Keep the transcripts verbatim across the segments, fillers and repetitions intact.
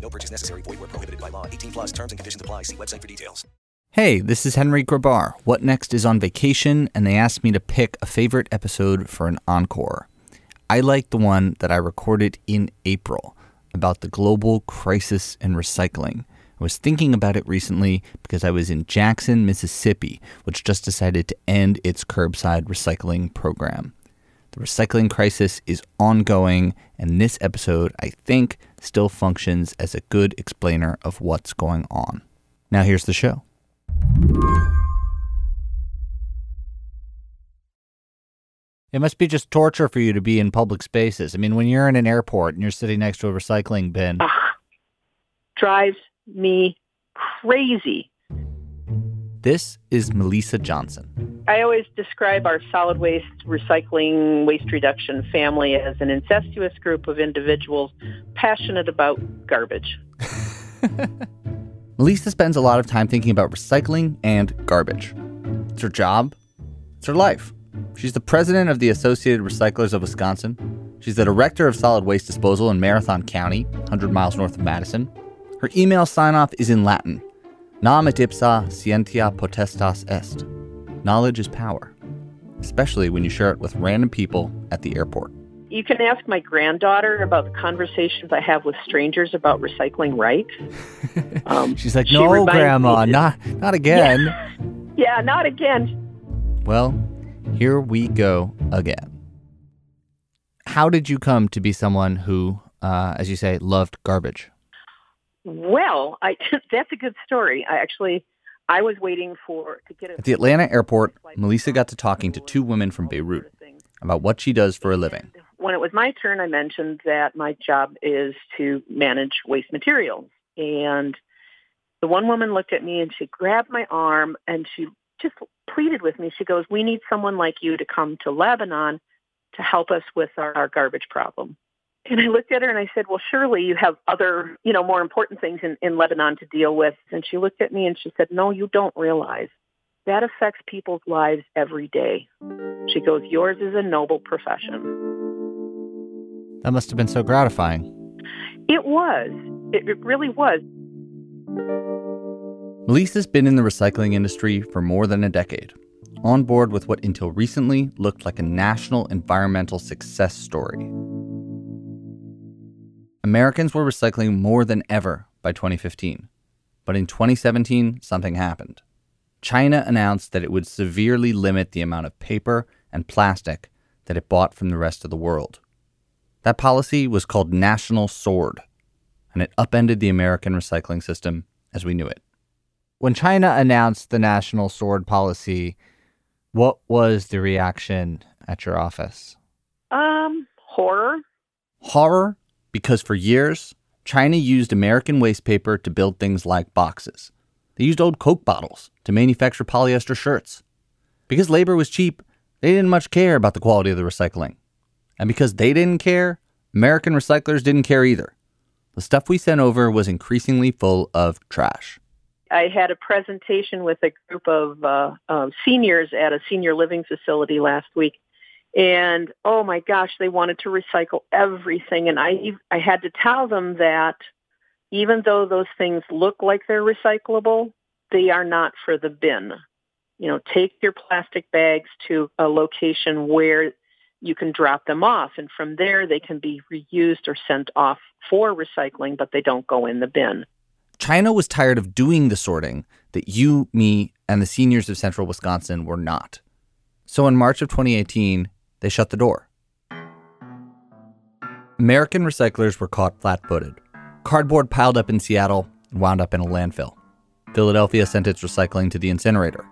No purchase necessary. Void where prohibited by law. eighteen plus terms and conditions apply. See website for details. Hey, this is Henry Grabar. What Next is on vacation, and they asked me to pick a favorite episode for an encore. I like the one that I recorded in April about the global crisis in recycling. I was thinking about it recently because I was in Jackson, Mississippi, which just decided to end its curbside recycling program. The recycling crisis is ongoing, and this episode, I think, still functions as a good explainer of what's going on. Now here's the show. It must be just torture for you to be in public spaces. I mean, when you're in an airport and you're sitting next to a recycling bin. Ugh. Drives me crazy. This is Melissa Johnson. I always describe our solid waste recycling waste reduction family as an incestuous group of individuals passionate about garbage. Melissa spends a lot of time thinking about recycling and garbage. It's her job. It's her life. She's the president of the Associated Recyclers of Wisconsin. She's the director of solid waste disposal in Marathon County, one hundred miles north of Madison. Her email sign-off is in Latin. Nam et ipsa scientia potestas est. Knowledge is power, especially when you share it with random people at the airport. You can ask my granddaughter about the conversations I have with strangers about recycling rights. Um, She's like, no, she Grandma, not not again. Yeah. yeah, not again. Well, here we go again. How did you come to be someone who, uh, as you say, loved garbage? Well, I, that's a good story. I actually, I was waiting for to get a... At the Atlanta airport, Melissa got to talking to two women from Beirut about what she does for a living. When it was my turn, I mentioned that my job is to manage waste materials. And the one woman looked at me and she grabbed my arm and she just pleaded with me. She goes, "We need someone like you to come to Lebanon to help us with our, our garbage problem." And I looked at her and I said, "Well, surely you have other, you know, more important things in, in Lebanon to deal with." And she looked at me and she said, "No, you don't realize. That affects people's lives every day." She goes, "Yours is a noble profession." That must have been so gratifying. It was. It, it really was. Melissa's been in the recycling industry for more than a decade, on board with what until recently looked like a national environmental success story. Americans were recycling more than ever by twenty fifteen. But in twenty seventeen, something happened. China announced that it would severely limit the amount of paper and plastic that it bought from the rest of the world. That policy was called National Sword, and it upended the American recycling system as we knew it. When China announced the National Sword policy, what was the reaction at your office? Um, horror. Horror? Because for years, China used American waste paper to build things like boxes. They used old Coke bottles to manufacture polyester shirts. Because labor was cheap, they didn't much care about the quality of the recycling. And because they didn't care, American recyclers didn't care either. The stuff we sent over was increasingly full of trash. I had a presentation with a group of uh, um, seniors at a senior living facility last week. And, oh, my gosh, they wanted to recycle everything. And I I had to tell them that even though those things look like they're recyclable, they are not for the bin. You know, take your plastic bags to a location where you can drop them off. And from there, they can be reused or sent off for recycling, but they don't go in the bin. China was tired of doing the sorting that you, me, and the seniors of central Wisconsin were not. So in March of twenty eighteen... they shut the door. American recyclers were caught flat-footed. Cardboard piled up in Seattle and wound up in a landfill. Philadelphia sent its recycling to the incinerator.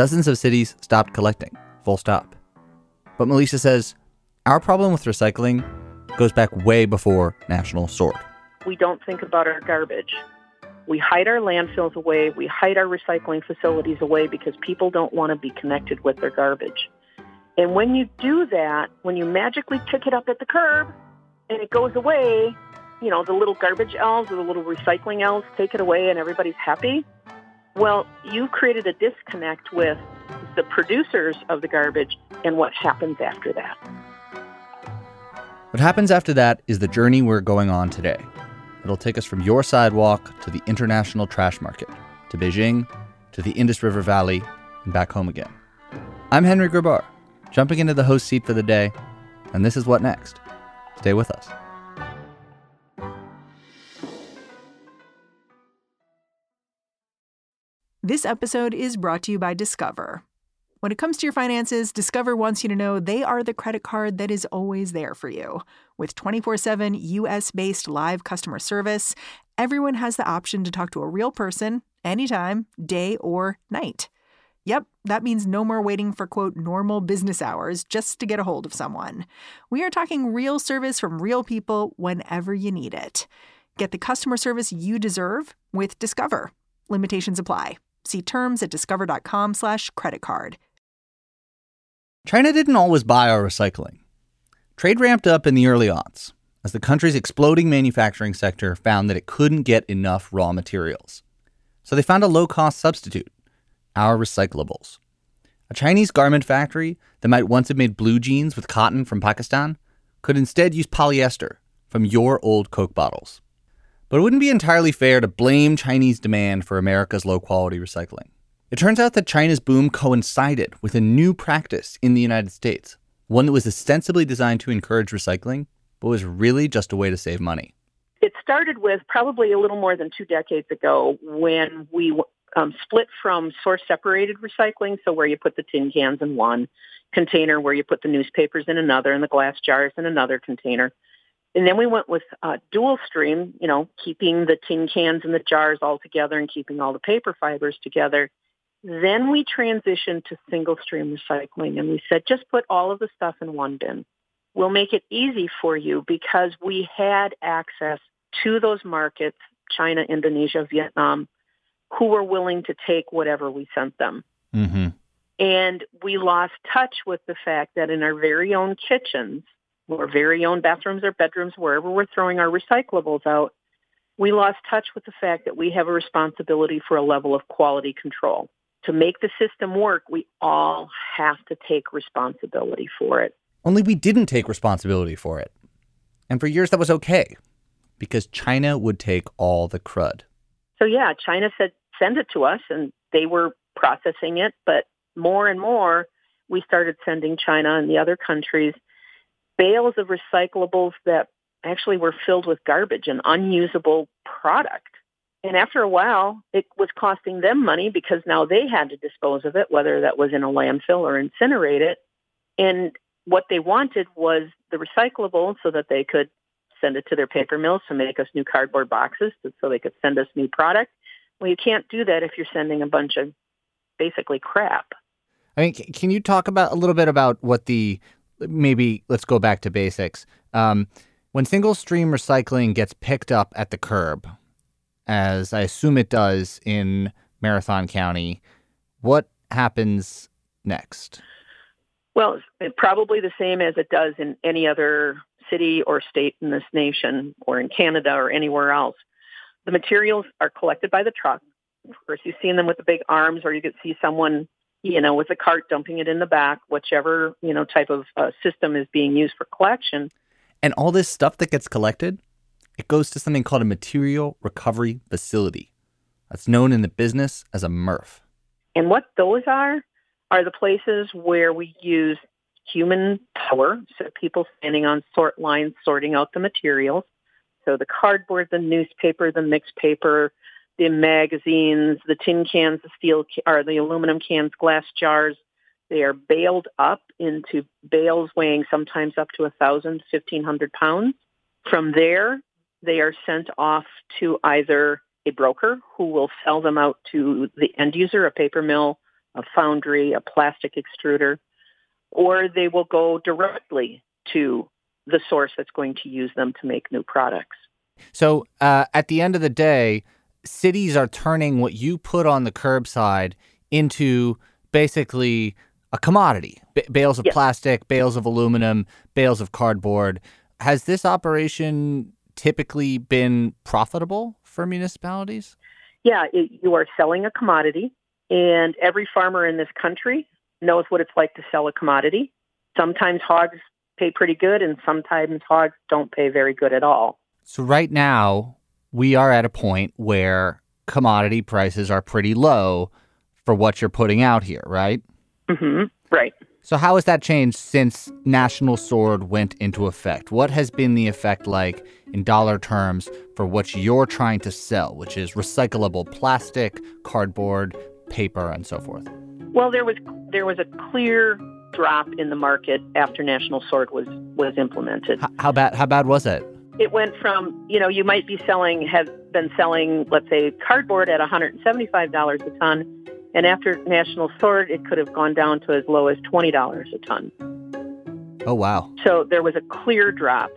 Dozens of cities stopped collecting, full stop. But Melissa says, our problem with recycling goes back way before National Sword. We don't think about our garbage. We hide our landfills away. We hide our recycling facilities away because people don't want to be connected with their garbage. And when you do that, when you magically pick it up at the curb and it goes away, you know, the little garbage elves or the little recycling elves take it away and everybody's happy. Well, you've created a disconnect with the producers of the garbage and what happens after that. What happens after that is the journey we're going on today. It'll take us from your sidewalk to the international trash market, to Beijing, to the Indus River Valley, and back home again. I'm Henry Grabar, jumping into the host seat for the day, and this is What Next. Stay with us. This episode is brought to you by Discover. When it comes to your finances, Discover wants you to know they are the credit card that is always there for you. With twenty-four seven U S-based live customer service, everyone has the option to talk to a real person anytime, day or night. Yep, that means no more waiting for, quote, normal business hours just to get a hold of someone. We are talking real service from real people whenever you need it. Get the customer service you deserve with Discover. Limitations apply. See terms at discover.com slash credit card. China didn't always buy our recycling. Trade ramped up in the early aughts as the country's exploding manufacturing sector found that it couldn't get enough raw materials. So they found a low-cost substitute, our recyclables. A Chinese garment factory that might once have made blue jeans with cotton from Pakistan could instead use polyester from your old Coke bottles. But it wouldn't be entirely fair to blame Chinese demand for America's low-quality recycling. It turns out that China's boom coincided with a new practice in the United States, one that was ostensibly designed to encourage recycling, but was really just a way to save money. It started with probably a little more than two decades ago when we um, split from source-separated recycling, so where you put the tin cans in one container, where you put the newspapers in another, and the glass jars in another container. And then we went with uh, dual stream, you know, keeping the tin cans and the jars all together and keeping all the paper fibers together. Then we transitioned to single stream recycling, and we said, just put all of the stuff in one bin. We'll make it easy for you because we had access to those markets, China, Indonesia, Vietnam, who were willing to take whatever we sent them. Mm-hmm. And we lost touch with the fact that in our very own kitchens, our very own bathrooms or bedrooms, wherever we're throwing our recyclables out, we lost touch with the fact that we have a responsibility for a level of quality control. To make the system work, we all have to take responsibility for it. Only we didn't take responsibility for it. And for years, that was okay, because China would take all the crud. So yeah, China said, send it to us, and they were processing it. But more and more, we started sending China and the other countries bales of recyclables that actually were filled with garbage and unusable product. And after a while, it was costing them money because now they had to dispose of it, whether that was in a landfill or incinerate it. And what they wanted was the recyclable so that they could send it to their paper mills to make us new cardboard boxes so they could send us new product. Well, you can't do that if you're sending a bunch of basically crap. I mean, can you talk about a little bit about what the, maybe let's go back to basics. Um, when single stream recycling gets picked up at the curb, as I assume it does in Marathon County, what happens next? Well, it, probably the same as it does in any other city or state in this nation or in Canada or anywhere else. The materials are collected by the truck. Of course, you've seen them with the big arms, or you could see someone, you know, with a cart dumping it in the back, whichever, you know, type of uh, system is being used for collection. And all this stuff that gets collected, it goes to something called a material recovery facility. That's known in the business as a M R F. And what those are, are the places where we use human power, so people standing on sort lines sorting out the materials. So the cardboard, the newspaper, the mixed paper, the magazines, the tin cans, the steel or the aluminum cans, glass jars. They are baled up into bales weighing sometimes up to one thousand, fifteen hundred pounds. From there, they are sent off to either a broker who will sell them out to the end user, a paper mill, a foundry, a plastic extruder, or they will go directly to the source that's going to use them to make new products. So uh, at the end of the day, cities are turning what you put on the curbside into basically a commodity. B- bales of yes. plastic, bales of aluminum, bales of cardboard. Has this operation typically been profitable for municipalities? Yeah, it, you are selling a commodity, and every farmer in this country knows what it's like to sell a commodity. Sometimes hogs pay pretty good, and sometimes hogs don't pay very good at all. So right now, we are at a point where commodity prices are pretty low for what you're putting out here, right? Mm-hmm. Right. So how has that changed since National Sword went into effect? What has been the effect like in dollar terms for what you're trying to sell, which is recyclable plastic, cardboard, paper, and so forth? Well, there was there was a clear drop in the market after National Sword was, was implemented. H- how bad how bad was it? It went from, you know, you might be selling, have been selling, let's say, cardboard at one hundred seventy-five dollars a ton. And after National Sword, it could have gone down to as low as twenty dollars a ton. Oh, wow. So there was a clear drop.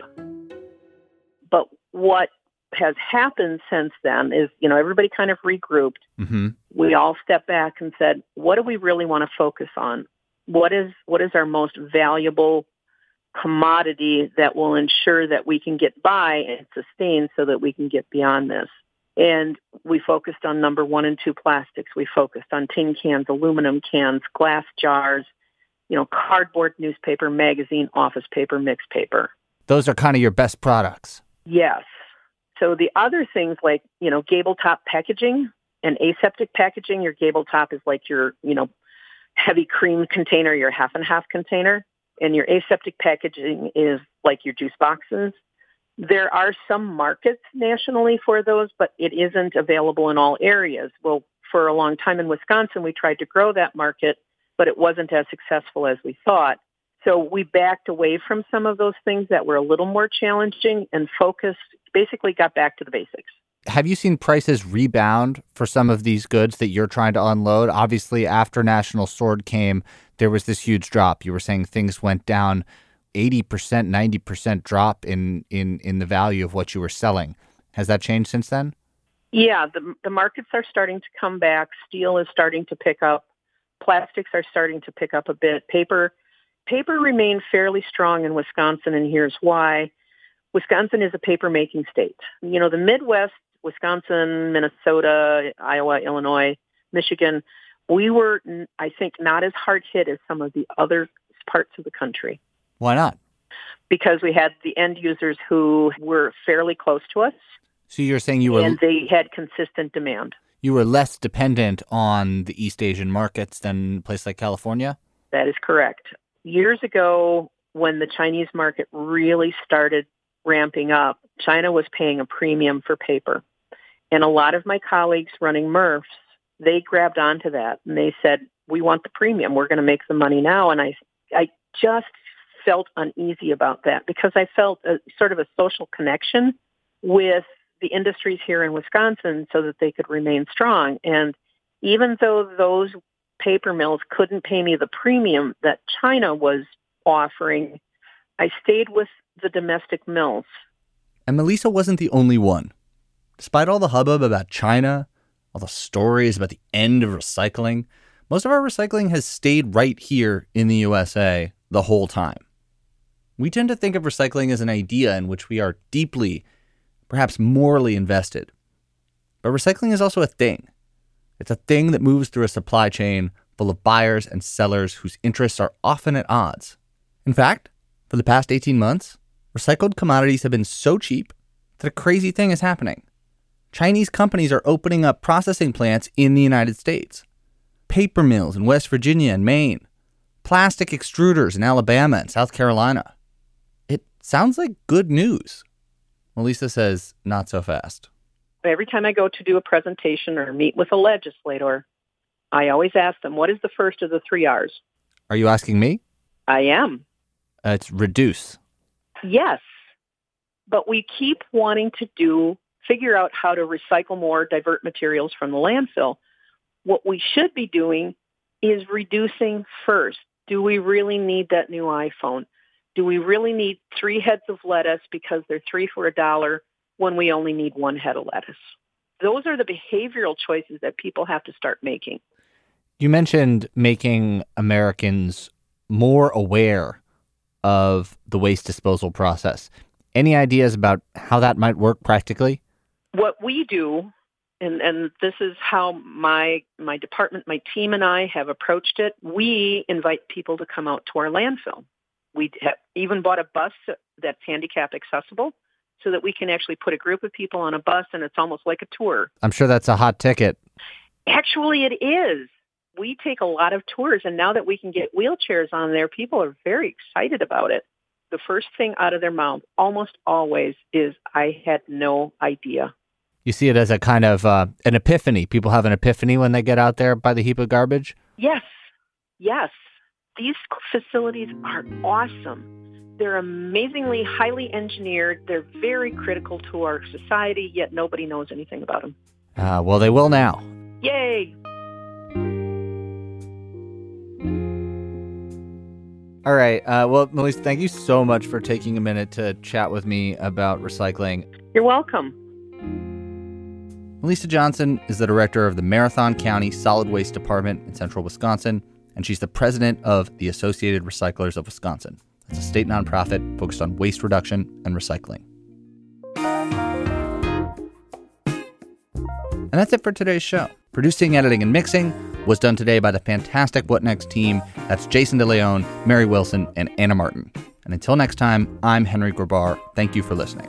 But what has happened since then is, you know, everybody kind of regrouped. Mm-hmm. We all stepped back and said, what do we really want to focus on? What is what is our most valuable commodity that will ensure that we can get by and sustain so that we can get beyond this? And we focused on number one and two plastics. We focused on tin cans, aluminum cans, glass jars, you know, cardboard, newspaper, magazine, office paper, mixed paper. Those are kind of your best products. Yes. So the other things like, you know, gable top packaging and aseptic packaging, your gable top is like your, you know, heavy cream container, your half and half container, and your aseptic packaging is like your juice boxes. There are some markets nationally for those, but it isn't available in all areas. Well, for a long time in Wisconsin, we tried to grow that market, but it wasn't as successful as we thought. So we backed away from some of those things that were a little more challenging and focused, basically got back to the basics. Have you seen prices rebound for some of these goods that you're trying to unload? Obviously, after National Sword came, there was this huge drop. You were saying things went down eighty percent, ninety percent drop in, in, in the value of what you were selling. Has that changed since then? Yeah, the, the markets are starting to come back. Steel is starting to pick up. Plastics are starting to pick up a bit. Paper, paper remained fairly strong in Wisconsin, and here's why. Wisconsin is a paper-making state. You know, the Midwest, Wisconsin, Minnesota, Iowa, Illinois, Michigan, we were, I think, not as hard hit as some of the other parts of the country. Why not? Because we had the end users who were fairly close to us. So you're saying you were... And they had consistent demand. You were less dependent on the East Asian markets than a place like California? That is correct. Years ago, when the Chinese market really started ramping up, China was paying a premium for paper. And a lot of my colleagues running M R Fs, they grabbed onto that. And they said, we want the premium. We're going to make the money now. And I, I just... felt uneasy about that because I felt a, sort of a social connection with the industries here in Wisconsin so that they could remain strong. And even though those paper mills couldn't pay me the premium that China was offering, I stayed with the domestic mills. And Melissa wasn't the only one. Despite all the hubbub about China, all the stories about the end of recycling, most of our recycling has stayed right here in the U S A the whole time. We tend to think of recycling as an idea in which we are deeply, perhaps morally invested. But recycling is also a thing. It's a thing that moves through a supply chain full of buyers and sellers whose interests are often at odds. In fact, for the past eighteen months, recycled commodities have been so cheap that a crazy thing is happening. Chinese companies are opening up processing plants in the United States. Paper mills in West Virginia and Maine. Plastic extruders in Alabama and South Carolina. It sounds like good news. Melissa says, not so fast. Every time I go to do a presentation or meet with a legislator, I always ask them, what is the first of the three R's? Are you asking me? I am. Uh, it's reduce. Yes. But we keep wanting to do, figure out how to recycle more, divert materials from the landfill. What we should be doing is reducing first. Do we really need that new iPhone? Do we really need three heads of lettuce because they're three for a dollar when we only need one head of lettuce? those are the behavioral choices that people have to start making. You mentioned making Americans more aware of the waste disposal process. Any ideas about how that might work practically? What we do, and, and this is how my my department, my team and I have approached it, we invite people to come out to our landfill. We have even bought a bus that's handicap accessible so that we can actually put a group of people on a bus, and it's almost like a tour. I'm sure that's a hot ticket. Actually, it is. We take a lot of tours, and now that we can get wheelchairs on there, people are very excited about it. The first thing out of their mouth almost always is, I had no idea. You see it as a kind of uh, an epiphany. People have an epiphany when they get out there by the heap of garbage? Yes. Yes. These facilities are awesome. They're amazingly highly engineered. They're very critical to our society, yet nobody knows anything about them. Uh, well, they will now. Yay! All right. Uh, well, Melissa, thank you so much for taking a minute to chat with me about recycling. You're welcome. Melissa Johnson is the director of the Marathon County Solid Waste Department in central Wisconsin, and she's the president of the Associated Recyclers of Wisconsin. That's a state nonprofit focused on waste reduction and recycling. And that's it for today's show. Producing, editing, and mixing was done today by the fantastic What Next team. That's Jason DeLeon, Mary Wilson, and Anna Martin. And until next time, I'm Henry Grabar. Thank you for listening.